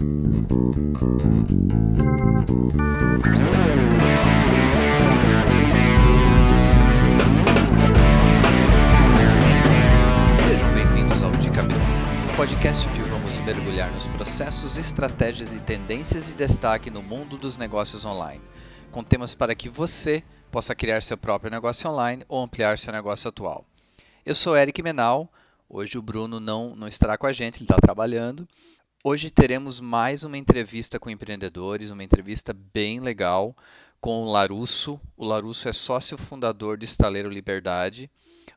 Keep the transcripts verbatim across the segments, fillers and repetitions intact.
Sejam bem-vindos ao De Cabeça, um podcast onde vamos mergulhar nos processos, estratégias e tendências de destaque no mundo dos negócios online, com temas para que você possa criar seu próprio negócio online ou ampliar seu negócio atual. Eu sou Eric Menal, hoje o Bruno não, não estará com a gente, ele está trabalhando. Hoje teremos mais uma entrevista com empreendedores, uma entrevista bem legal com o Larusso. O Larusso é sócio fundador do Estaleiro Liberdade,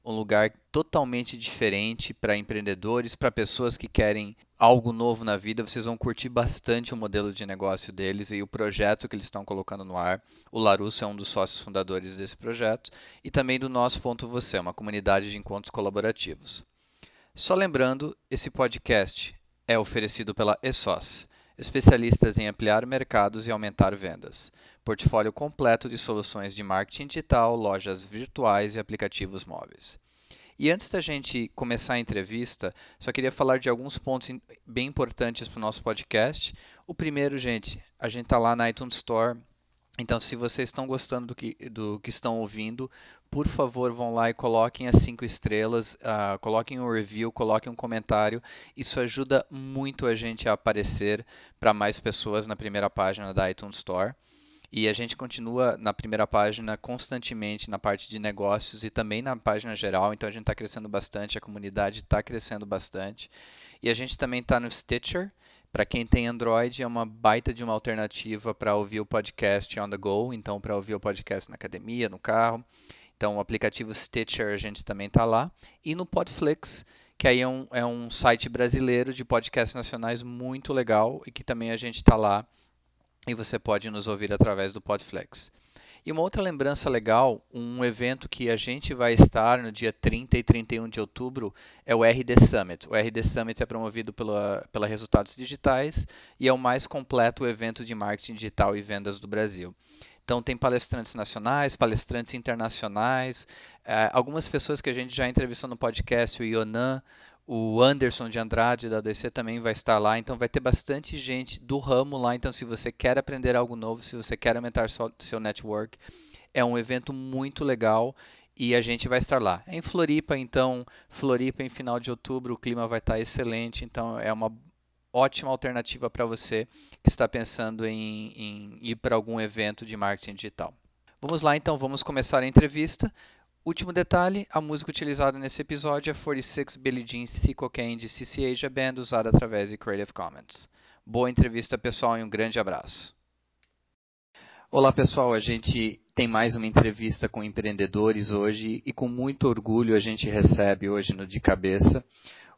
um lugar totalmente diferente para empreendedores, para pessoas que querem algo novo na vida. Vocês vão curtir bastante o modelo de negócio deles e o projeto que eles estão colocando no ar. O Larusso é um dos sócios fundadores desse projeto e também do Nós.vc, uma comunidade de encontros colaborativos. Só lembrando, esse podcast é oferecido pela E S O S, especialistas em ampliar mercados e aumentar vendas. Portfólio completo de soluções de marketing digital, lojas virtuais e aplicativos móveis. E antes da gente começar a entrevista, só queria falar de alguns pontos bem importantes para o nosso podcast. O primeiro, gente, a gente está lá na iTunes Store. Então, se vocês estão gostando do que, do que estão ouvindo, por favor, vão lá e coloquem as cinco estrelas, uh, coloquem um review, coloquem um comentário. Isso ajuda muito a gente a aparecer para mais pessoas na primeira página da iTunes Store. E a gente continua na primeira página constantemente na parte de negócios e também na página geral. Então, a gente está crescendo bastante, a comunidade está crescendo bastante. E a gente também está no Stitcher. Para quem tem Android, é uma baita de uma alternativa para ouvir o podcast on the go, então para ouvir o podcast na academia, no carro. Então o aplicativo Stitcher a gente também está lá. E no Podflix, que aí é um, é um site brasileiro de podcasts nacionais muito legal e que também a gente está lá e você pode nos ouvir através do Podflix. E uma outra lembrança legal, um evento que a gente vai estar no dia trinta e trinta e um de outubro é o R D Summit. O R D Summit é promovido pela, pela Resultados Digitais e é o mais completo evento de marketing digital e vendas do Brasil. Então tem palestrantes nacionais, palestrantes internacionais, algumas pessoas que a gente já entrevistou no podcast, o Ionan, o Anderson de Andrade da D C também vai estar lá, então vai ter bastante gente do ramo lá, então se você quer aprender algo novo, se você quer aumentar seu network, é um evento muito legal e a gente vai estar lá. É em Floripa, então, Floripa em final de outubro, o clima vai estar excelente, então é uma ótima alternativa para você que está pensando em, em ir para algum evento de marketing digital. Vamos lá então, vamos começar a entrevista. Último detalhe, a música utilizada nesse episódio é quarenta e seis Billie Jean Sequel Kane de C C Asia Band, usada através de Creative Commons. Boa entrevista, pessoal, e um grande abraço. Olá, pessoal, a gente tem mais uma entrevista com empreendedores hoje e com muito orgulho a gente recebe hoje no De Cabeça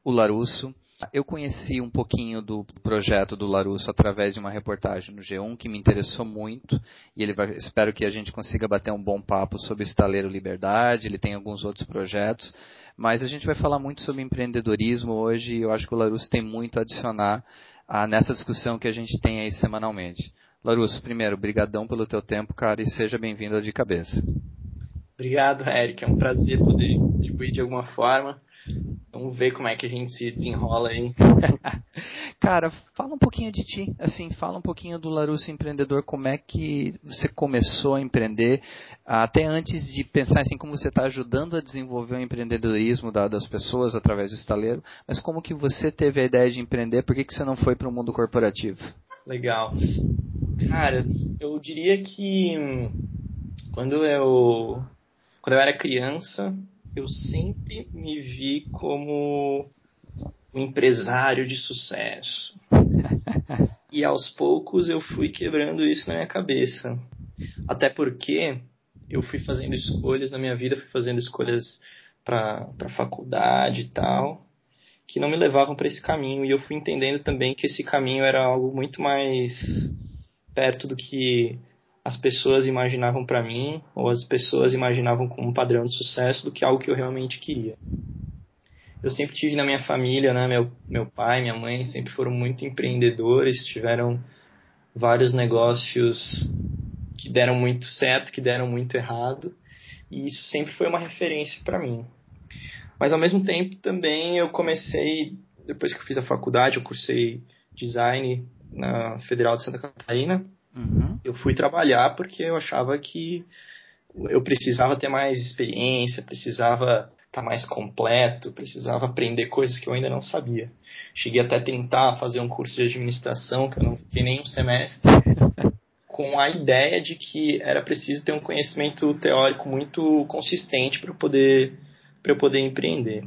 o Larusso. Eu conheci um pouquinho do projeto do Larusso através de uma reportagem no G um que me interessou muito e ele vai, espero que a gente consiga bater um bom papo sobre o Estaleiro Liberdade, ele tem alguns outros projetos, mas a gente vai falar muito sobre empreendedorismo hoje e eu acho que o Larusso tem muito a adicionar a, nessa discussão que a gente tem aí semanalmente. Larusso, primeiro, brigadão pelo teu tempo, cara, e seja bem-vindo ao De Cabeça. Obrigado, Eric, é um prazer poder contribuir de alguma forma. Vamos ver como é que a gente se desenrola aí. Cara, fala um pouquinho de ti, assim, fala um pouquinho do Larusso empreendedor, como é que você começou a empreender, até antes de pensar assim, como você está ajudando a desenvolver o empreendedorismo da, das pessoas através do Estaleiro, mas como que você teve a ideia de empreender, por que, que você não foi para o mundo corporativo? Legal. Cara, eu diria que quando eu, quando eu era criança, eu sempre me vi como um empresário de sucesso. E aos poucos eu fui quebrando isso na minha cabeça. Até porque eu fui fazendo escolhas na minha vida, fui fazendo escolhas para para faculdade e tal, que não me levavam para esse caminho. E eu fui entendendo também que esse caminho era algo muito mais perto do que as pessoas imaginavam para mim, ou as pessoas imaginavam como um padrão de sucesso, do que algo que eu realmente queria. Eu sempre tive na minha família, né, meu, meu pai, minha mãe, sempre foram muito empreendedores, tiveram vários negócios que deram muito certo, que deram muito errado, e isso sempre foi uma referência para mim. Mas, ao mesmo tempo, também eu comecei, depois que eu fiz a faculdade, eu cursei design na Federal de Santa Catarina. Uhum. Eu fui trabalhar porque eu achava que eu precisava ter mais experiência, precisava estar mais completo, precisava aprender coisas que eu ainda não sabia. Cheguei até a tentar fazer um curso de administração, que eu não fiquei nem um semestre, com a ideia de que era preciso ter um conhecimento teórico muito consistente para eu poder, para eu poder empreender.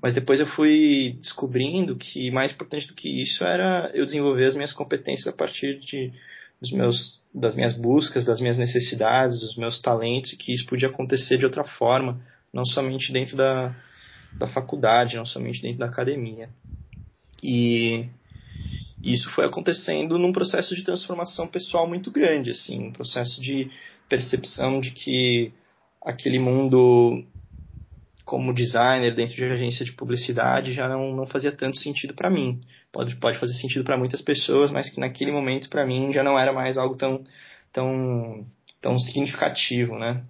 Mas depois eu fui descobrindo que mais importante do que isso era eu desenvolver as minhas competências a partir de, dos meus, das minhas buscas, das minhas necessidades, dos meus talentos, e que isso podia acontecer de outra forma, não somente dentro da, da faculdade, não somente dentro da academia. E isso foi acontecendo num processo de transformação pessoal muito grande, assim, um processo de percepção de que aquele mundo como designer dentro de agência de publicidade já não, não fazia tanto sentido para mim. Pode, pode fazer sentido para muitas pessoas, mas que naquele momento para mim já não era mais algo tão, tão, tão significativo, né?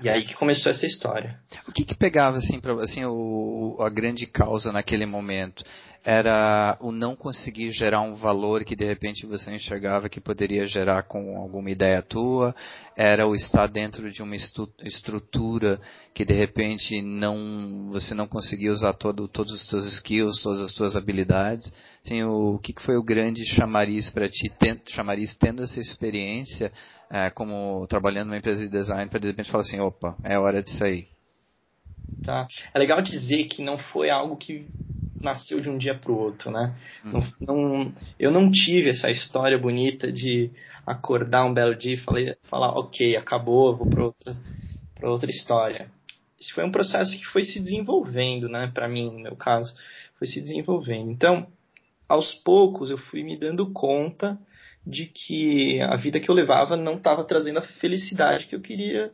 E aí que começou essa história. O que que pegava assim, pra, assim o, a grande causa naquele momento? Era o não conseguir gerar um valor que de repente você enxergava que poderia gerar com alguma ideia tua? Era o estar dentro de uma estu- estrutura que de repente não, você não conseguia usar todo, todos os seus skills, todas as suas habilidades? Assim, o, o que que foi o grande chamariz para ti, tento, chamariz tendo essa experiência, é, como trabalhando numa empresa de design, para de repente falar assim, opa, é hora de sair? Tá. É legal dizer que não foi algo que nasceu de um dia para o outro, né? Hum. Não, não, eu não tive essa história bonita de acordar um belo dia e falei, falar, ok, acabou, vou para outra, para outra história. Isso foi um processo que foi se desenvolvendo, né? Para mim, no meu caso, foi se desenvolvendo. Então, aos poucos, eu fui me dando conta de que a vida que eu levava não estava trazendo a felicidade que eu queria,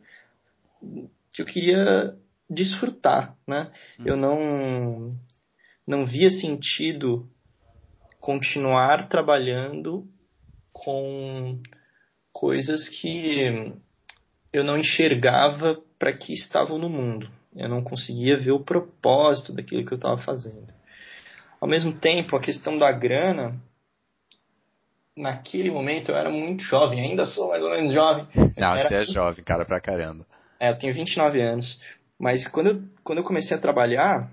que eu queria desfrutar, né? Hum. Eu não, não via sentido continuar trabalhando com coisas que eu não enxergava para que estavam no mundo. Eu não conseguia ver o propósito daquilo que eu estava fazendo. Ao mesmo tempo, a questão da grana, naquele momento eu era muito jovem, ainda sou mais ou menos jovem. Não, era... você é jovem, cara, pra caramba. É, eu tenho vinte e nove anos. Mas quando eu, quando eu comecei a trabalhar,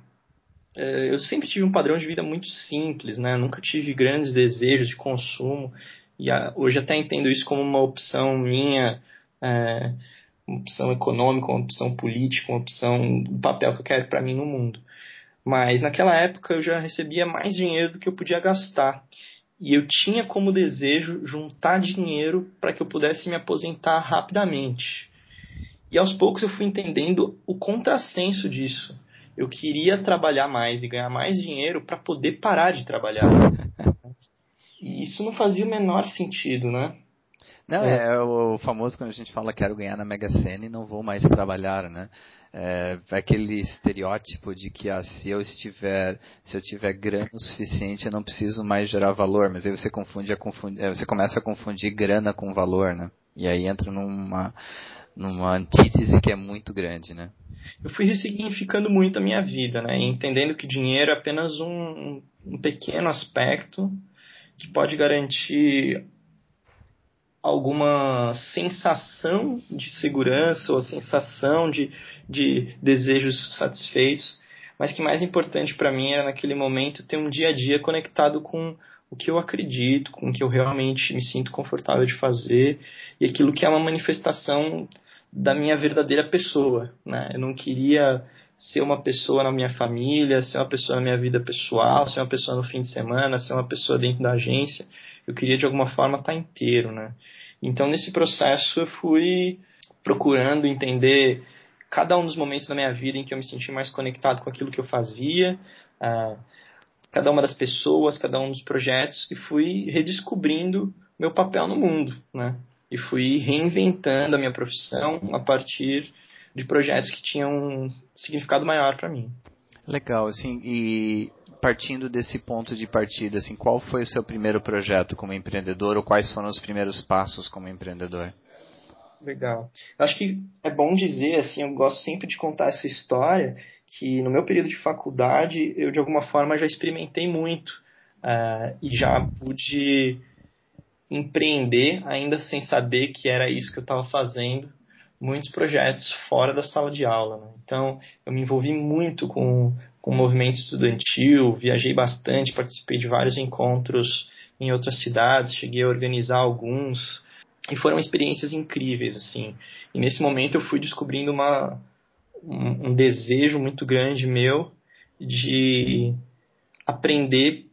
eu sempre tive um padrão de vida muito simples, né? Nunca tive grandes desejos de consumo. E hoje até entendo isso como uma opção minha, é, uma opção econômica, uma opção política, uma opção do papel que eu quero pra mim no mundo. Mas naquela época eu já recebia mais dinheiro do que eu podia gastar. E eu tinha como desejo juntar dinheiro para que eu pudesse me aposentar rapidamente. E aos poucos eu fui entendendo o contrassenso disso. Eu queria trabalhar mais e ganhar mais dinheiro para poder parar de trabalhar. E isso não fazia o menor sentido, né? Não, é, é o famoso quando a gente fala quero ganhar na Mega Sena e não vou mais trabalhar, né? É aquele estereótipo de que ah, se eu estiver, se eu tiver grana o suficiente, eu não preciso mais gerar valor. Mas aí você confunde, a confundir, você começa a confundir grana com valor, né? E aí entra numa, numa antítese que é muito grande, né? Eu fui ressignificando muito a minha vida, né? Entendendo que dinheiro é apenas um, um pequeno aspecto que pode garantir alguma sensação de segurança ou a sensação de, de desejos satisfeitos, mas que mais importante para mim era naquele momento ter um dia a dia conectado com o que eu acredito, com o que eu realmente me sinto confortável de fazer e aquilo que é uma manifestação da minha verdadeira pessoa, né? Eu não queria ser uma pessoa na minha família, ser uma pessoa na minha vida pessoal, ser uma pessoa no fim de semana, ser uma pessoa dentro da agência. Eu queria, de alguma forma, estar inteiro, né? Então, nesse processo, eu fui procurando entender cada um dos momentos da minha vida em que eu me senti mais conectado com aquilo que eu fazia, uh, cada uma das pessoas, cada um dos projetos, e fui redescobrindo meu papel no mundo, né? E fui reinventando a minha profissão a partir de projetos que tinham um significado maior para mim. Legal, assim, e... partindo desse ponto de partida, assim, qual foi o seu primeiro projeto como empreendedor ou quais foram os primeiros passos como empreendedor? Legal. Eu acho que é bom dizer, assim, eu gosto sempre de contar essa história, que no meu período de faculdade eu, de alguma forma, já experimentei muito uh, e já pude empreender ainda sem saber que era isso que eu estava fazendo, muitos projetos fora da sala de aula, né? Então, eu me envolvi muito com, com o movimento estudantil, viajei bastante, participei de vários encontros em outras cidades, cheguei a organizar alguns, e foram experiências incríveis, assim. E nesse momento eu fui descobrindo uma, um, um desejo muito grande meu de aprender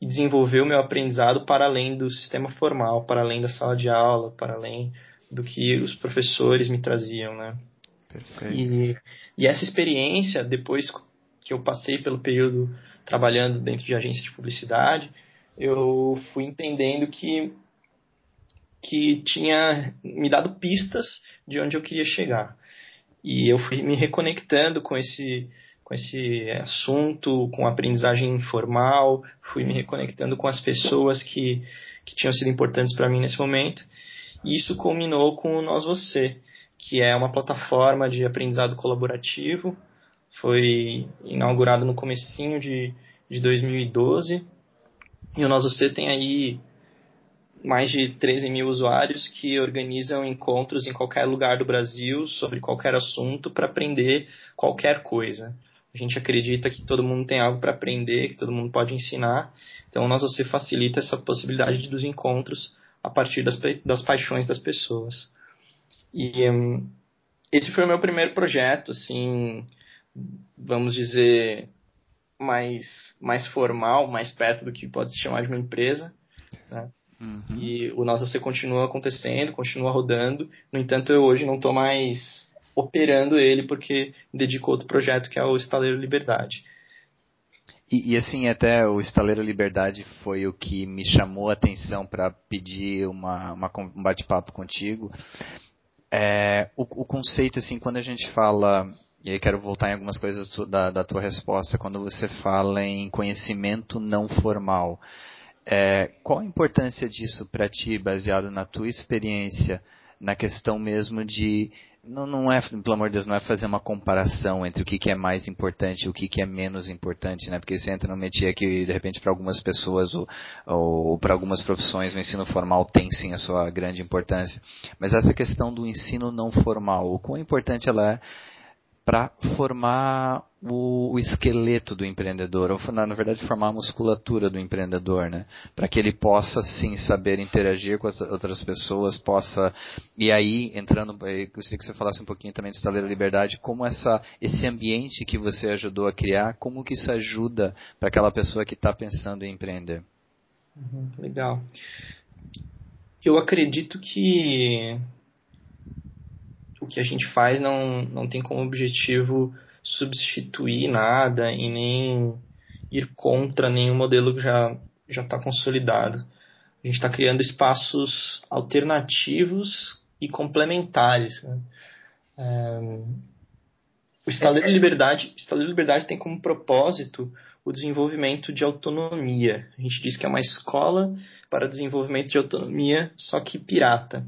e desenvolver o meu aprendizado para além do sistema formal, para além da sala de aula, para além do que os professores me traziam, né? Perfeito. E, e essa experiência, depois que eu passei pelo período trabalhando dentro de agência de publicidade, eu fui entendendo que que tinha me dado pistas de onde eu queria chegar. E eu fui me reconectando com esse, com esse assunto, com a aprendizagem informal, fui me reconectando com as pessoas que, que tinham sido importantes para mim nesse momento. E isso culminou com o Nós.vc, que é uma plataforma de aprendizado colaborativo, foi inaugurado no comecinho de, de dois mil e doze, e o Nós.vc tem aí mais de treze mil usuários que organizam encontros em qualquer lugar do Brasil sobre qualquer assunto para aprender qualquer coisa. A gente acredita que todo mundo tem algo para aprender, que todo mundo pode ensinar. Então, o Nós.vc facilita essa possibilidade dos encontros a partir das, das paixões das pessoas. E um, esse foi o meu primeiro projeto, assim, vamos dizer, mais, mais formal, mais perto do que pode se chamar de uma empresa, né? Uhum. E o Nós.vc continua acontecendo, continua rodando. No entanto, eu hoje não estou mais operando ele porque dedico outro projeto que é o Estaleiro Liberdade. E, e assim, até o Estaleiro Liberdade foi o que me chamou a atenção para pedir uma, uma, um bate-papo contigo. É, o, o conceito, assim, quando a gente fala... E aí quero voltar em algumas coisas da, da tua resposta. Quando você fala em conhecimento não formal... É, qual a importância disso para ti, baseado na tua experiência, na questão mesmo de, não, não é, pelo amor de Deus, não é fazer uma comparação entre o que, que é mais importante e o que, que é menos importante, né? Porque você entra no métier que, de repente, para algumas pessoas ou, ou para algumas profissões, o ensino formal tem sim a sua grande importância. Mas essa questão do ensino não formal, o quão importante ela é para formar o, o esqueleto do empreendedor, ou na, na verdade formar a musculatura do empreendedor, né? Para que ele possa sim saber interagir com as outras pessoas, possa... E aí, entrando, eu gostaria que você falasse um pouquinho também do Estaleiro Liberdade, como essa, esse ambiente que você ajudou a criar, como que isso ajuda para aquela pessoa que está pensando em empreender? Uhum, legal. Eu acredito que... o que a gente faz não, não tem como objetivo substituir nada e nem ir contra nenhum modelo que já já está consolidado. A gente está criando espaços alternativos e complementares, né? É, o Estaleiro Liberdade, Estaleiro Liberdade tem como propósito o desenvolvimento de autonomia. A gente diz que é uma escola para desenvolvimento de autonomia, só que pirata.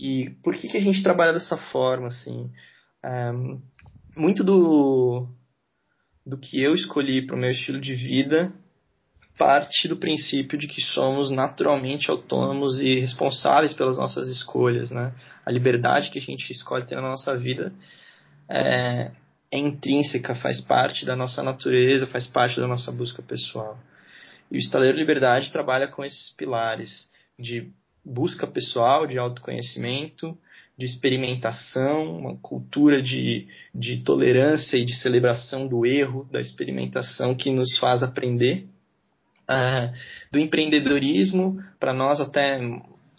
E por que, que a gente trabalha dessa forma, assim? Um, muito do, do que eu escolhi para o meu estilo de vida parte do princípio de que somos naturalmente autônomos e responsáveis pelas nossas escolhas, né? A liberdade que a gente escolhe ter na nossa vida é, é intrínseca, faz parte da nossa natureza, faz parte da nossa busca pessoal. E o Estaleiro Liberdade trabalha com esses pilares de busca pessoal, de autoconhecimento, de experimentação, uma cultura de, de tolerância e de celebração do erro, da experimentação que nos faz aprender, uh, do empreendedorismo. Para nós, até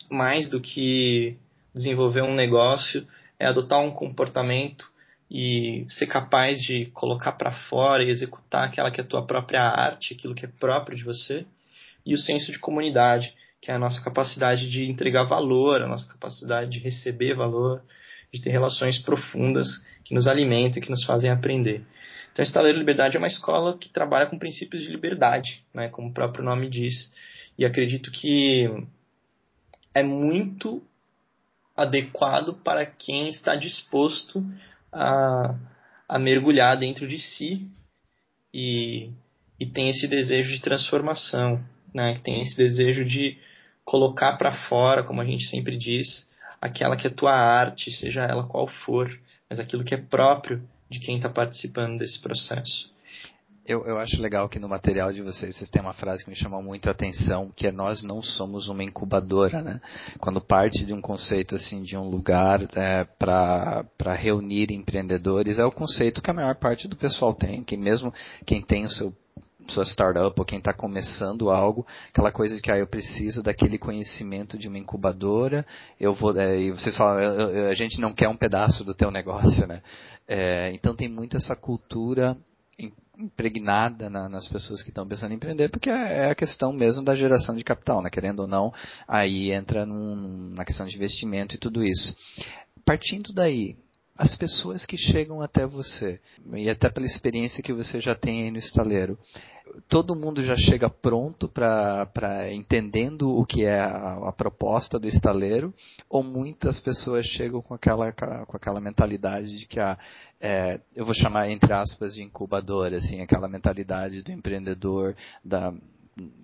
mais do que desenvolver um negócio, é adotar um comportamento e ser capaz de colocar para fora e executar aquela que é a tua própria arte, aquilo que é próprio de você, e o senso de comunidade, que é a nossa capacidade de entregar valor, a nossa capacidade de receber valor, de ter relações profundas que nos alimentam, que nos fazem aprender. Então, a Estaleiro Liberdade é uma escola que trabalha com princípios de liberdade, né, como o próprio nome diz. E acredito que é muito adequado para quem está disposto a, a mergulhar dentro de si e, e tem esse desejo de transformação, né? Tem esse desejo de colocar para fora, como a gente sempre diz, aquela que é tua arte, seja ela qual for, mas aquilo que é próprio de quem está participando desse processo. Eu, eu acho legal que no material de vocês, vocês têm uma frase que me chamou muito a atenção, que é: nós não somos uma incubadora, né? Quando parte de um conceito assim, de um lugar é, para reunir empreendedores, é o conceito que a maior parte do pessoal tem, que mesmo quem tem o seu sua startup ou quem está começando algo, aquela coisa de que ah, eu preciso daquele conhecimento de uma incubadora, eu vou, é, e vocês falam, eu, a gente não quer um pedaço do teu negócio, né? É, então tem muito essa cultura impregnada na, nas pessoas que estão pensando em empreender, porque é, é a questão mesmo da geração de capital, né? Querendo ou não, aí entra num, na questão de investimento e tudo isso. Partindo daí, as pessoas que chegam até você, e até pela experiência que você já tem aí no estaleiro, todo mundo já chega pronto para entendendo o que é a, a proposta do estaleiro, ou muitas pessoas chegam com aquela, com aquela mentalidade de que a, é, eu vou chamar entre aspas de incubadora, assim, aquela mentalidade do empreendedor, da...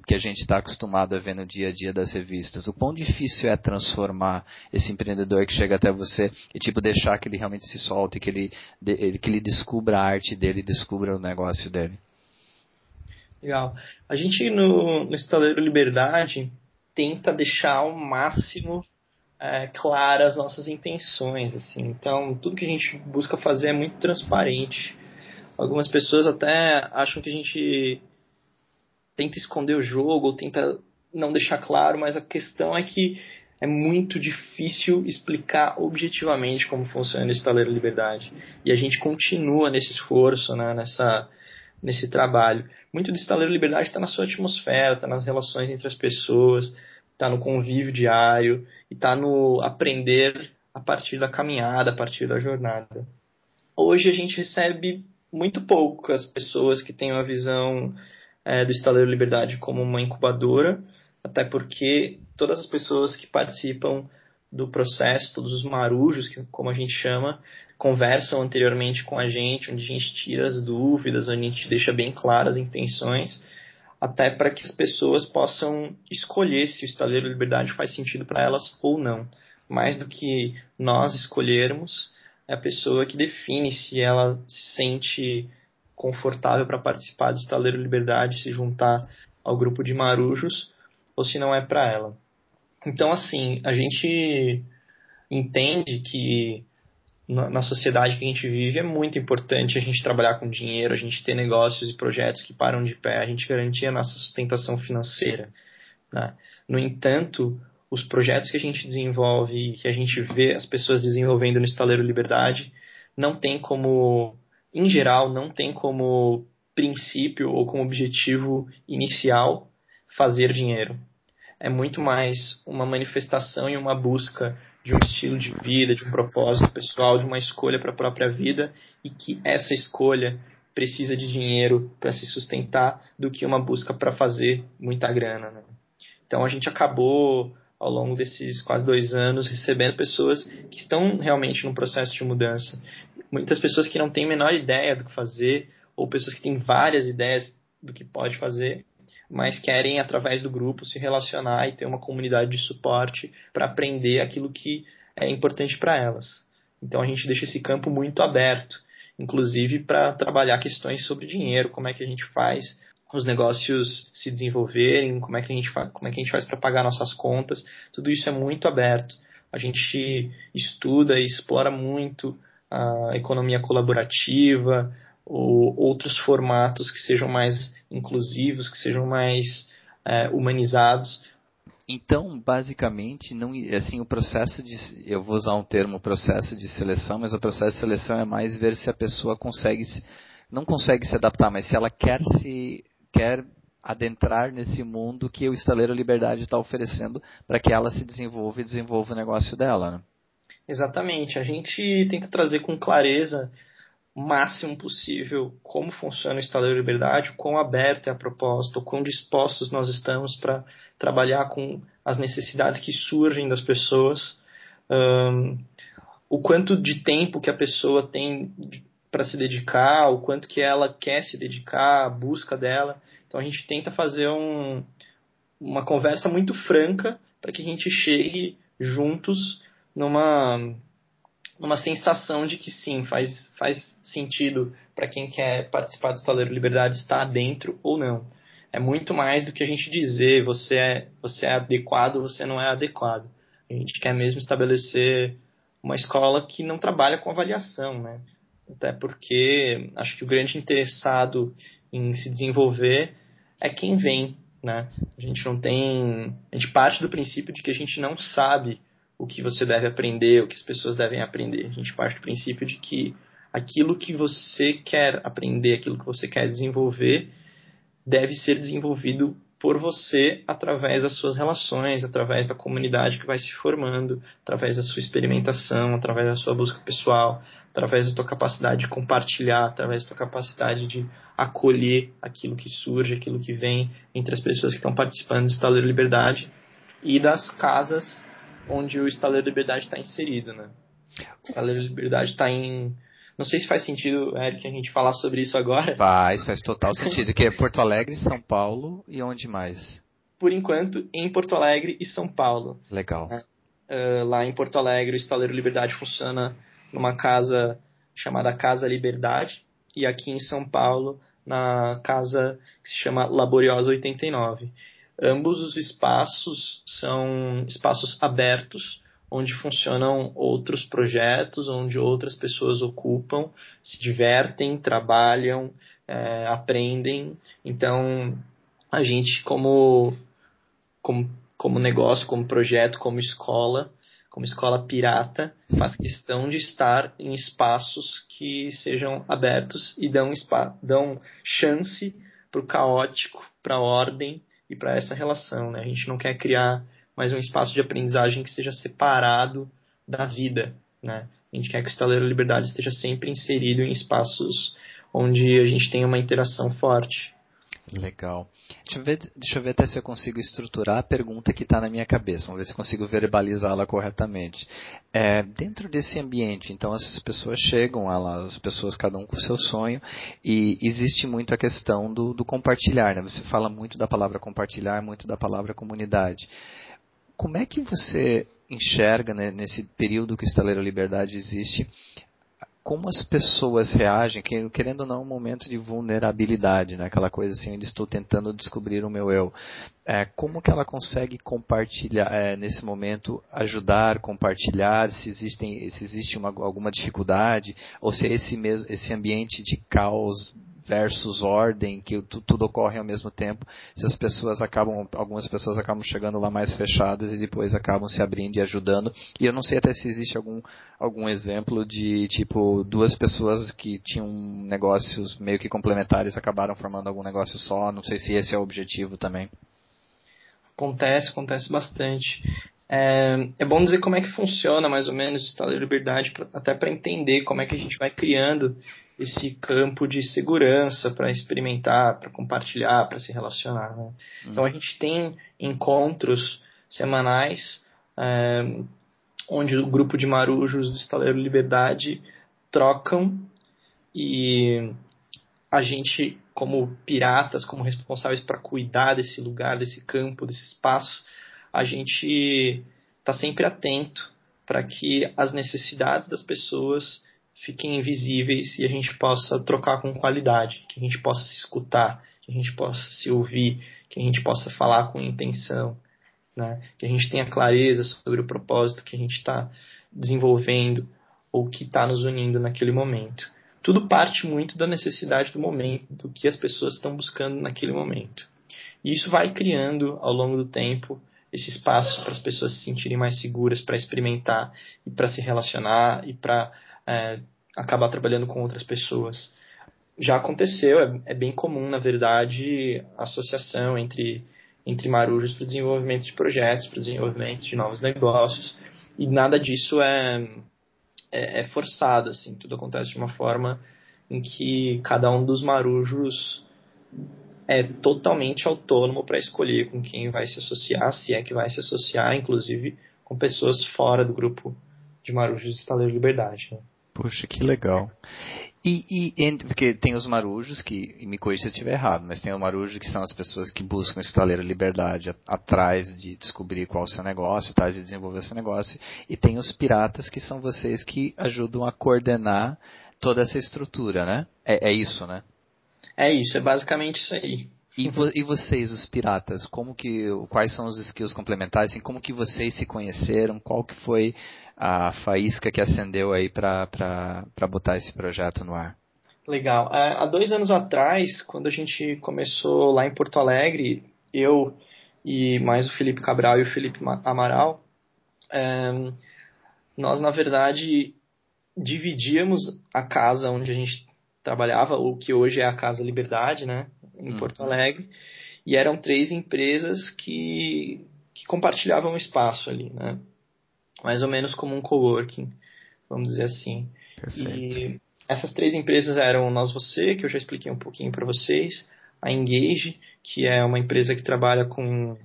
que a gente está acostumado a ver no dia a dia das revistas. O quão difícil é transformar esse empreendedor que chega até você e tipo deixar que ele realmente se solte, que ele, que ele descubra a arte dele, descubra o negócio dele. Legal. A gente no, no Estaleiro Liberdade tenta deixar ao máximo é, claras as nossas intenções, assim. Então tudo que a gente busca fazer é muito transparente. Algumas pessoas até acham que a gente tenta esconder o jogo, ou tenta não deixar claro, mas a questão é que é muito difícil explicar objetivamente como funciona o Estaleiro Liberdade. E a gente continua nesse esforço, né, nessa, nesse trabalho. Muito do Estaleiro Liberdade está na sua atmosfera, está nas relações entre as pessoas, está no convívio diário, e está no aprender a partir da caminhada, a partir da jornada. Hoje a gente recebe muito poucas pessoas que têm uma visão É, do Estaleiro Liberdade como uma incubadora, até porque todas as pessoas que participam do processo, todos os marujos, que, como a gente chama, conversam anteriormente com a gente, onde a gente tira as dúvidas, onde a gente deixa bem claras as intenções, até para que as pessoas possam escolher se o Estaleiro Liberdade faz sentido para elas ou não. Mais do que nós escolhermos, é a pessoa que define se ela se sente confortável para participar do Estaleiro Liberdade, se juntar ao grupo de marujos, ou se não é para ela. Então, assim, a gente entende que na sociedade que a gente vive é muito importante a gente trabalhar com dinheiro, a gente ter negócios e projetos que param de pé, a gente garantir a nossa sustentação financeira, né? No entanto, os projetos que a gente desenvolve e que a gente vê as pessoas desenvolvendo no Estaleiro Liberdade não tem como... em geral, não tem como princípio ou como objetivo inicial fazer dinheiro. É muito mais uma manifestação e uma busca de um estilo de vida, de um propósito pessoal, de uma escolha para a própria vida, e que essa escolha precisa de dinheiro para se sustentar do que uma busca para fazer muita grana, né? Então a gente acabou, ao longo desses quase dois anos, recebendo pessoas que estão realmente num processo de mudança. Muitas pessoas que não têm a menor ideia do que fazer, ou pessoas que têm várias ideias do que pode fazer, mas querem, através do grupo, se relacionar e ter uma comunidade de suporte para aprender aquilo que é importante para elas. Então a gente deixa esse campo muito aberto, inclusive para trabalhar questões sobre dinheiro, como é que a gente faz os negócios se desenvolverem, como é que a gente, como é que a gente faz para pagar nossas contas. Tudo isso é muito aberto. A gente estuda e explora muito a economia colaborativa ou outros formatos que sejam mais inclusivos, que sejam mais é, humanizados. Então, basicamente, não, assim, o processo de, eu vou usar um termo, processo de seleção, mas o processo de seleção é mais ver se a pessoa consegue, não consegue se adaptar, mas se ela quer se quer adentrar nesse mundo que o Estaleiro Liberdade está oferecendo para que ela se desenvolva e desenvolva o negócio dela, né? Exatamente. A gente tenta trazer com clareza o máximo possível como funciona o Estaleiro Liberdade, o quão aberta é a proposta, o quão dispostos nós estamos para trabalhar com as necessidades que surgem das pessoas, um, o quanto de tempo que a pessoa tem para se dedicar, o quanto que ela quer se dedicar, a busca dela. Então a gente tenta fazer um, uma conversa muito franca para que a gente chegue juntos numa, numa sensação de que sim, faz, faz sentido para quem quer participar do Estaleiro Liberdade estar dentro ou não. É muito mais do que a gente dizer você é, você é adequado ou você não é adequado. A gente quer mesmo estabelecer uma escola que não trabalha com avaliação, né? Até porque acho que o grande interessado em se desenvolver é quem vem, né? A gente não tem... A gente parte do princípio de que a gente não sabe o que você deve aprender, o que as pessoas devem aprender. A gente parte do princípio de que aquilo que você quer aprender, aquilo que você quer desenvolver, deve ser desenvolvido por você através das suas relações, através da comunidade que vai se formando, através da sua experimentação, através da sua busca pessoal, através da tua capacidade de compartilhar, através da tua capacidade de acolher aquilo que surge, aquilo que vem entre as pessoas que estão participando do Estaleiro Liberdade e das casas onde o Estaleiro Liberdade está inserido, né? O Estaleiro Liberdade está em... Não sei se faz sentido, Eric, a gente falar sobre isso agora. Faz, faz total sentido, que é Porto Alegre, São Paulo e onde mais? Por enquanto, em Porto Alegre e São Paulo. Legal. É, uh, lá em Porto Alegre, o Estaleiro Liberdade funciona numa casa chamada Casa Liberdade e aqui em São Paulo, na casa que se chama Laboriosa oitenta e nove. Ambos os espaços são espaços abertos, onde funcionam outros projetos, onde outras pessoas ocupam, se divertem, trabalham, é, aprendem. Então, a gente como, como, como negócio, como projeto, como escola, como escola pirata, faz questão de estar em espaços que sejam abertos e dão, spa, dão chance para o caótico, para a ordem e para essa relação, né? A gente não quer criar mas um espaço de aprendizagem que seja separado da vida, né? A gente quer que o Estaleiro Liberdade esteja sempre inserido em espaços onde a gente tenha uma interação forte. Legal. Deixa eu ver, deixa eu ver até se eu consigo estruturar a pergunta que está na minha cabeça. Vamos ver se eu consigo verbalizá-la corretamente. É, dentro desse ambiente, então, essas pessoas chegam lá, as pessoas, cada um com o seu sonho, e existe muito a questão do, do compartilhar, né? Você fala muito da palavra compartilhar, muito da palavra comunidade. Como é que você enxerga, né, nesse período que o Estaleiro Liberdade existe, como as pessoas reagem, querendo ou não, um momento de vulnerabilidade, né? Aquela coisa assim, ainda estou tentando descobrir o meu eu. É, como que ela consegue compartilhar, é, nesse momento, ajudar, compartilhar, se, existem, se existe uma, alguma dificuldade, ou se é esse, mesmo, esse ambiente de caos versus ordem, que tudo ocorre ao mesmo tempo, se as pessoas acabam, algumas pessoas acabam chegando lá mais fechadas e depois acabam se abrindo e ajudando. E eu não sei até se existe algum, algum exemplo de, tipo, duas pessoas que tinham negócios meio que complementares acabaram formando algum negócio só, não sei se esse é o objetivo também. Acontece, acontece bastante. É, é bom dizer como é que funciona mais ou menos o Estaleiro Liberdade, pra, até para entender como é que a gente vai criando esse campo de segurança para experimentar, para compartilhar, para se relacionar, né? Uhum. Então a gente tem encontros semanais é, onde o grupo de marujos do Estaleiro Liberdade trocam e a gente, como piratas, como responsáveis para cuidar desse lugar, desse campo, desse espaço, a gente está sempre atento para que as necessidades das pessoas fiquem visíveis e a gente possa trocar com qualidade, que a gente possa se escutar, que a gente possa se ouvir, que a gente possa falar com intenção, né? Que a gente tenha clareza sobre o propósito que a gente está desenvolvendo ou que está nos unindo naquele momento. Tudo parte muito da necessidade do momento, do que as pessoas estão buscando naquele momento. E isso vai criando, ao longo do tempo, esse espaço para as pessoas se sentirem mais seguras, para experimentar e para se relacionar e para É, acabar trabalhando com outras pessoas. Já aconteceu, é, é bem comum, na verdade, a associação entre, entre marujos para o desenvolvimento de projetos, para o desenvolvimento de novos negócios, e nada disso é, é, é forçado, assim, tudo acontece de uma forma em que cada um dos marujos é totalmente autônomo para escolher com quem vai se associar, se é que vai se associar, inclusive com pessoas fora do grupo de marujos do Estaleiro Liberdade, né? Puxa, que legal. E, e entre, porque tem os marujos que, e me corrija se eu estiver errado, mas tem os marujos que são as pessoas que buscam o Estaleiro Liberdade atrás de descobrir qual é o seu negócio, atrás de desenvolver o seu negócio, e tem os piratas que são vocês que ajudam a coordenar toda essa estrutura, né? É, é isso, né? É isso, é basicamente isso aí. E, vo, e vocês, os piratas, como que, quais são os skills complementares, assim, como que vocês se conheceram, qual que foi a faísca que acendeu aí para botar esse projeto no ar? Legal. Há dois anos atrás, quando a gente começou lá em Porto Alegre, eu e mais o Felipe Cabral e o Felipe Amaral, nós, na verdade, dividíamos a casa onde a gente trabalhava, o que hoje é a Casa Liberdade, né, em hum. Porto Alegre, e eram três empresas que, que compartilhavam espaço ali, né? Mais ou menos como um coworking, vamos dizer assim. Perfeito. E essas três empresas eram Nós.vc, que eu já expliquei um pouquinho para vocês, a Engage, que é uma empresa que trabalha com,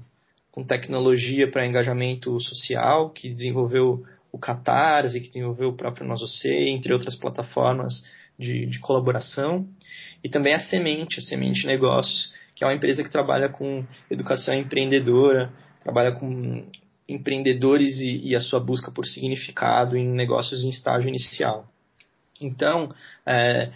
com tecnologia para engajamento social, que desenvolveu o Catarse, que desenvolveu o próprio Nós.vc, entre outras plataformas de, de colaboração. E também a Semente, a Semente Negócios, que é uma empresa que trabalha com educação empreendedora, trabalha com empreendedores e, e a sua busca por significado em negócios em estágio inicial. Então, é,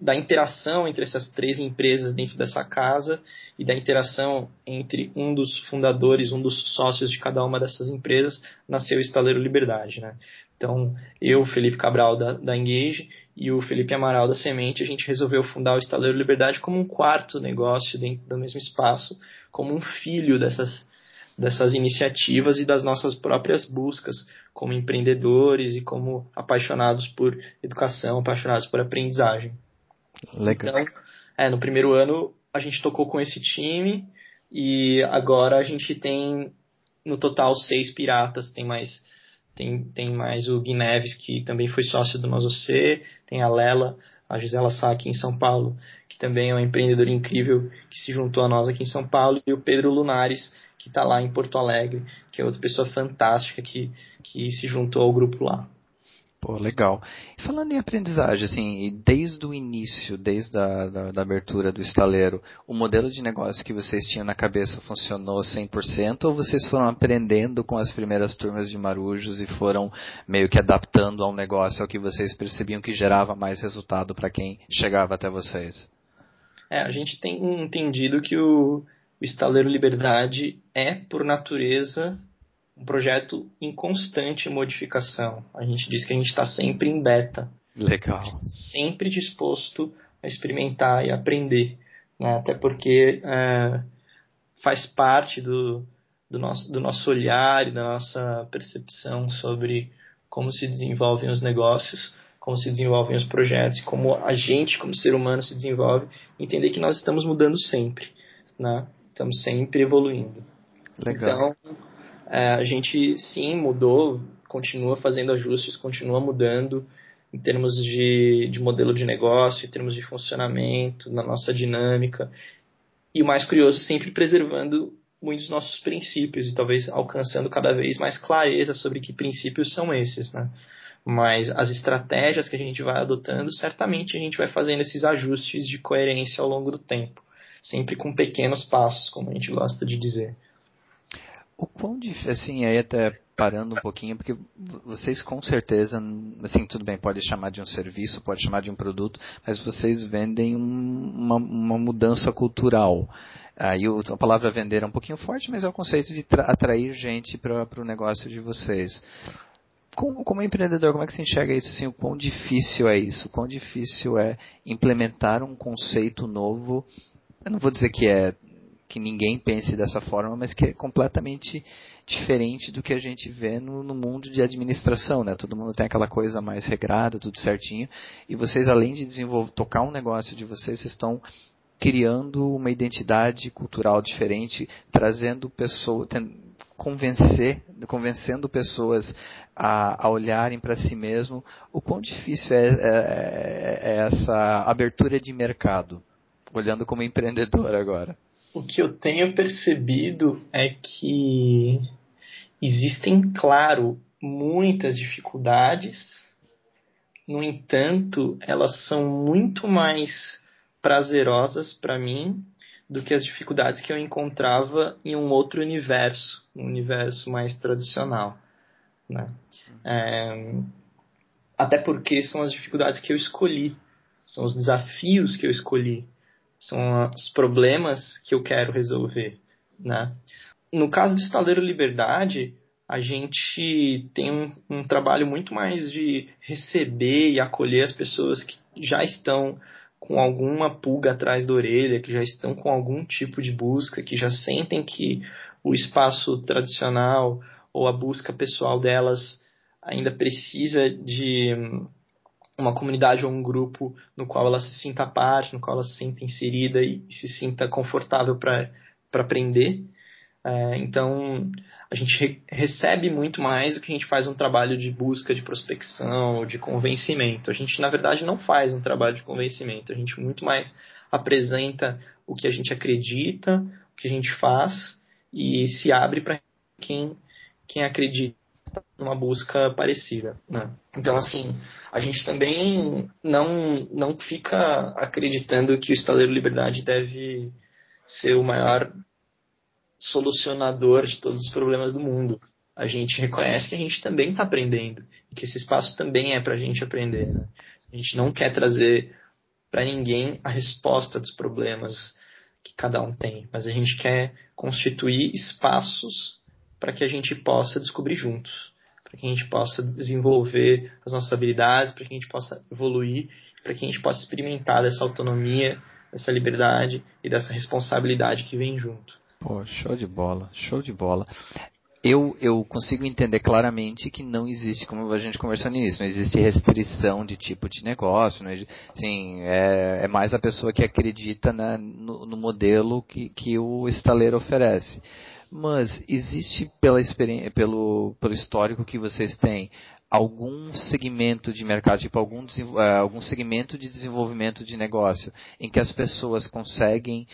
da interação entre essas três empresas dentro dessa casa e da interação entre um dos fundadores, um dos sócios de cada uma dessas empresas, nasceu o Estaleiro Liberdade, né? Então, eu, Felipe Cabral da, da Engage e o Felipe Amaral da Semente, a gente resolveu fundar o Estaleiro Liberdade como um quarto negócio dentro do mesmo espaço, como um filho dessas dessas iniciativas e das nossas próprias buscas como empreendedores e como apaixonados por educação, apaixonados por aprendizagem. Legal. Então, é, no primeiro ano a gente tocou com esse time e agora a gente tem no total seis piratas, tem mais tem, tem mais o Gui Neves, que também foi sócio do Nós.vc, tem a Lela, a Gisela Sá aqui em São Paulo, que também é um empreendedor incrível que se juntou a nós aqui em São Paulo, e o Pedro Lunares, que está lá em Porto Alegre, que é outra pessoa fantástica que, que se juntou ao grupo lá. Pô, legal. Falando em aprendizagem, assim, desde o início, desde a da, da abertura do Estaleiro, o modelo de negócio que vocês tinham na cabeça funcionou cem por cento ou vocês foram aprendendo com as primeiras turmas de marujos e foram meio que adaptando ao negócio, ao que vocês percebiam que gerava mais resultado para quem chegava até vocês? É, a gente tem entendido que o O Estaleiro Liberdade é, por natureza, um projeto em constante modificação. A gente diz que a gente está sempre em beta. Legal. Sempre disposto a experimentar e aprender, né? Até porque é, faz parte do, do, nosso, do nosso olhar e da nossa percepção sobre como se desenvolvem os negócios, como se desenvolvem os projetos, como a gente, como ser humano, se desenvolve. Entender que nós estamos mudando sempre, né? Estamos sempre evoluindo. Legal. Então, a gente sim mudou, continua fazendo ajustes, continua mudando em termos de, de modelo de negócio, em termos de funcionamento, na nossa dinâmica. E o mais curioso, sempre preservando muitos dos nossos princípios e talvez alcançando cada vez mais clareza sobre que princípios são esses, né? Mas as estratégias que a gente vai adotando, certamente a gente vai fazendo esses ajustes de coerência ao longo do tempo. Sempre com pequenos passos, como a gente gosta de dizer. O quão difícil, assim, aí até parando um pouquinho, porque vocês com certeza, assim, tudo bem, pode chamar de um serviço, pode chamar de um produto, mas vocês vendem uma, uma mudança cultural. Aí a palavra vender é um pouquinho forte, mas é o conceito de atrair gente para o negócio de vocês. Como, como empreendedor, como é que você enxerga isso? Assim, o quão difícil é isso? O quão difícil é implementar um conceito novo? Eu não vou dizer que é que ninguém pense dessa forma, mas que é completamente diferente do que a gente vê no, no mundo de administração, né? Todo mundo tem aquela coisa mais regrada, tudo certinho. E vocês, além de desenvolver, tocar um negócio de vocês, vocês estão criando uma identidade cultural diferente, trazendo pessoas, convencer, convencendo pessoas a, a olharem para si mesmo. O quão difícil é, é, é essa abertura de mercado? Olhando como empreendedor agora. O que eu tenho percebido é que existem, claro, muitas dificuldades, No entanto, elas são muito mais prazerosas para mim do que as dificuldades que eu encontrava em um outro universo, um universo mais tradicional, né? É, até porque são as dificuldades que eu escolhi, são os desafios que eu escolhi, são os problemas que eu quero resolver, né? No caso do Estaleiro Liberdade, a gente tem um, um trabalho muito mais de receber e acolher as pessoas que já estão com alguma pulga atrás da orelha, que já estão com algum tipo de busca, que já sentem que o espaço tradicional ou a busca pessoal delas ainda precisa de uma comunidade ou um grupo no qual ela se sinta parte, no qual ela se sinta inserida e se sinta confortável para aprender. É, então, a gente re- recebe muito mais do que a gente faz um trabalho de busca, de prospecção, de convencimento. A gente, na verdade, não faz um trabalho de convencimento. A gente muito mais apresenta o que a gente acredita, o que a gente faz e se abre para quem, quem acredita numa busca parecida, né? Então, assim, a gente também não, não fica acreditando que o Estaleiro Liberdade deve ser o maior solucionador de todos os problemas do mundo. A gente reconhece que a gente também está aprendendo, que esse espaço também é para a gente aprender, né? A gente não quer trazer para ninguém a resposta dos problemas que cada um tem, mas a gente quer constituir espaços para que a gente possa descobrir juntos, para que a gente possa desenvolver as nossas habilidades, para que a gente possa evoluir, para que a gente possa experimentar dessa autonomia, dessa liberdade e dessa responsabilidade que vem junto. Pô, show de bola, show de bola. Eu, eu consigo entender claramente que não existe, como a gente conversou no início, não existe restrição de tipo de negócio, não existe, assim, é, é mais a pessoa que acredita, né, no, no modelo que, que o estaleiro oferece. Mas existe, pela experiência, pelo, pelo histórico que vocês têm, algum segmento de mercado, tipo algum, algum segmento de desenvolvimento de negócio em que as pessoas conseguem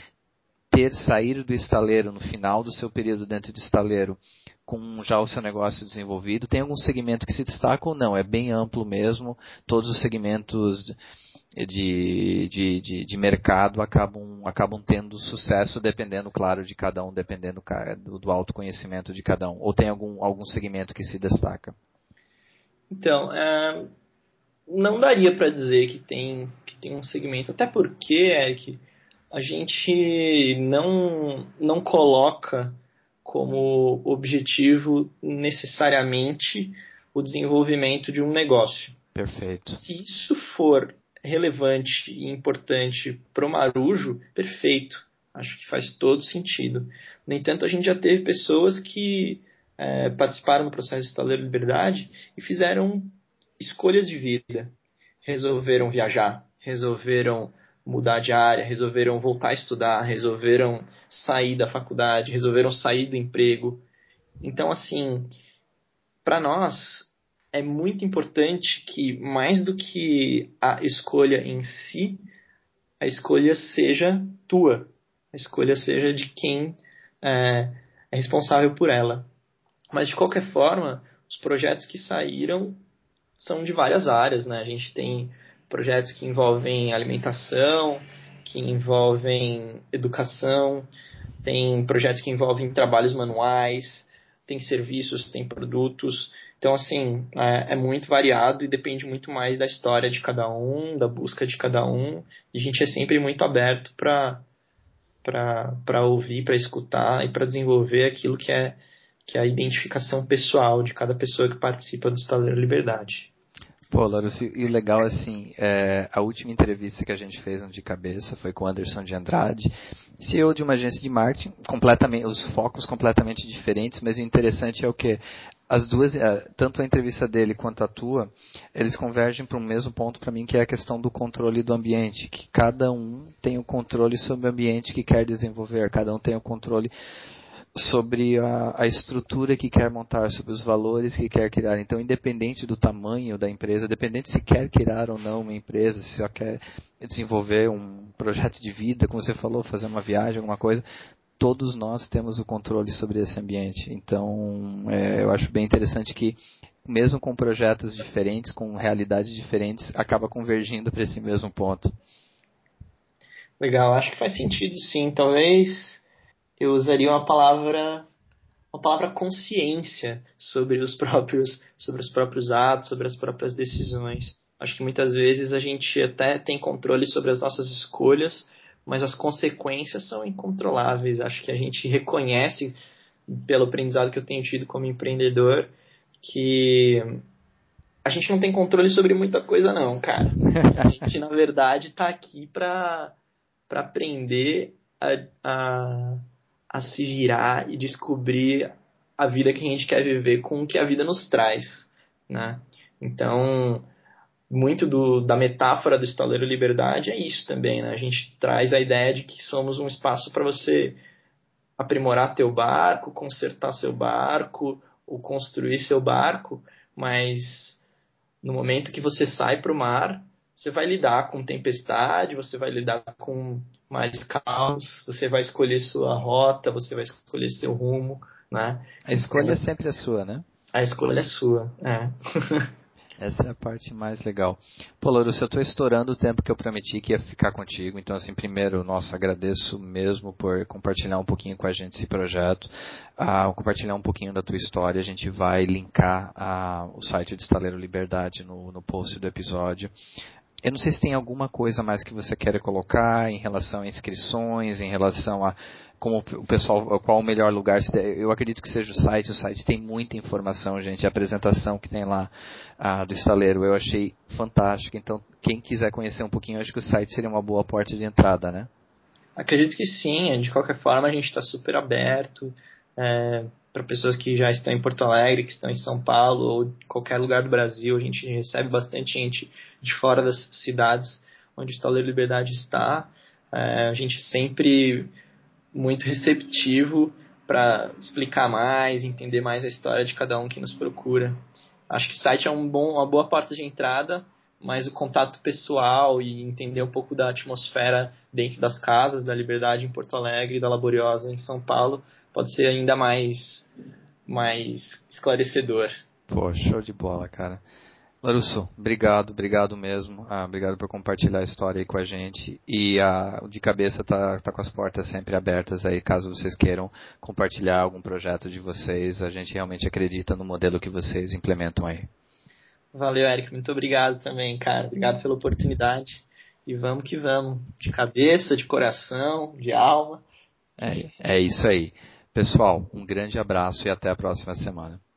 ter saído do estaleiro no final do seu período dentro do estaleiro com já o seu negócio desenvolvido? Tem algum segmento que se destaca ou não? É bem amplo mesmo, todos os segmentos de, de, de, de mercado acabam, acabam tendo sucesso, dependendo, claro, de cada um, dependendo do autoconhecimento de cada um. Ou tem algum, algum segmento que se destaca? Então, é, não daria para dizer que tem, que tem um segmento, até porque, Eric, a gente não, não coloca como objetivo necessariamente o desenvolvimento de um negócio. Perfeito. Se isso for relevante e importante para o Marujo, perfeito. Acho que faz todo sentido. No entanto, a gente já teve pessoas que é, participaram do processo de Estaleiro Liberdade e fizeram escolhas de vida. Resolveram viajar, resolveram mudar de área, resolveram voltar a estudar, resolveram sair da faculdade, resolveram sair do emprego. Então, assim, para nós é muito importante que, mais do que a escolha em si, a escolha seja tua, a escolha seja de quem é, é responsável por ela. Mas, de qualquer forma, os projetos que saíram são de várias áreas, né? A gente tem projetos que envolvem alimentação, que envolvem educação, tem projetos que envolvem trabalhos manuais, tem serviços, tem produtos. Então, assim, é, é muito variado e depende muito mais da história de cada um, da busca de cada um. E a gente é sempre muito aberto para para ouvir, para escutar e para desenvolver aquilo que é, que é a identificação pessoal de cada pessoa que participa do Estaleiro Liberdade. Pô, Larusso, e legal, assim, é, a última entrevista que a gente fez no De Cabeça foi com o Anderson de Andrade, C E O de uma agência de marketing, completamente, os focos completamente diferentes, mas o interessante é o quê? As duas, tanto a entrevista dele quanto a tua, eles convergem para o mesmo ponto para mim, que é a questão do controle do ambiente, que cada um tem o controle sobre o ambiente que quer desenvolver, cada um tem o controle sobre a, a estrutura que quer montar, sobre os valores que quer criar. Então, independente do tamanho da empresa, independente se quer criar ou não uma empresa, se só quer desenvolver um projeto de vida, como você falou, fazer uma viagem, alguma coisa, todos nós temos o controle sobre esse ambiente. Então, é, eu acho bem interessante que mesmo com projetos diferentes, com realidades diferentes, acaba convergindo para esse mesmo ponto. Legal, acho que faz sentido sim. Talvez eu usaria uma palavra, uma palavra consciência sobre os próprios, sobre os próprios atos, sobre as próprias decisões. Acho que muitas vezes a gente até tem controle sobre as nossas escolhas, mas as consequências são incontroláveis. Acho que a gente reconhece, pelo aprendizado que eu tenho tido como empreendedor, que a gente não tem controle sobre muita coisa não, cara. A gente, na verdade, está aqui para... para aprender a, a, a se girar e descobrir a vida que a gente quer viver com o que a vida nos traz, né? Então, muito do, da metáfora do Estaleiro Liberdade é isso também, né? A gente traz a ideia de que somos um espaço para você aprimorar teu barco, consertar seu barco, ou construir seu barco, mas no momento que você sai para o mar, você vai lidar com tempestade, você vai lidar com mais caos, você vai escolher sua rota, você vai escolher seu rumo, né? A escolha é sempre a sua, né? A escolha é sua, é. Essa é a parte mais legal. Pô, Larusso, eu estou estourando o tempo que eu prometi que ia ficar contigo. Então, assim, primeiro, nossa, agradeço mesmo por compartilhar um pouquinho com a gente esse projeto, uh, compartilhar um pouquinho da tua história. A gente vai linkar uh, o site do Estaleiro Liberdade no, no post do episódio. Eu não sei se tem alguma coisa mais que você queira colocar em relação a inscrições, em relação a como o pessoal, qual o melhor lugar. Eu acredito que seja o site. O site tem muita informação, gente. A apresentação que tem lá ah, do Estaleiro eu achei fantástica. Então, quem quiser conhecer um pouquinho, acho que o site seria uma boa porta de entrada, né? Acredito que sim. De qualquer forma, a gente está super aberto é, para pessoas que já estão em Porto Alegre, que estão em São Paulo ou em qualquer lugar do Brasil. A gente recebe bastante gente de fora das cidades onde o Estaleiro Liberdade está. É, a gente sempre muito receptivo para explicar mais, entender mais a história de cada um que nos procura. Acho que o site é um bom, uma boa porta de entrada, mas o contato pessoal e entender um pouco da atmosfera dentro das casas, da Liberdade em Porto Alegre e da Laboriosa em São Paulo, pode ser ainda mais, mais esclarecedor. Pô, show de bola, cara. Larusso, obrigado, obrigado mesmo. Ah, obrigado por compartilhar a história aí com a gente. E ah, de cabeça tá, tá com as portas sempre abertas aí, caso vocês queiram compartilhar algum projeto de vocês. A gente realmente acredita no modelo que vocês implementam aí. Valeu, Eric. Muito obrigado também, cara. Obrigado pela oportunidade. E vamos que vamos. De cabeça, de coração, de alma. É, é isso aí. Pessoal, um grande abraço e até a próxima semana.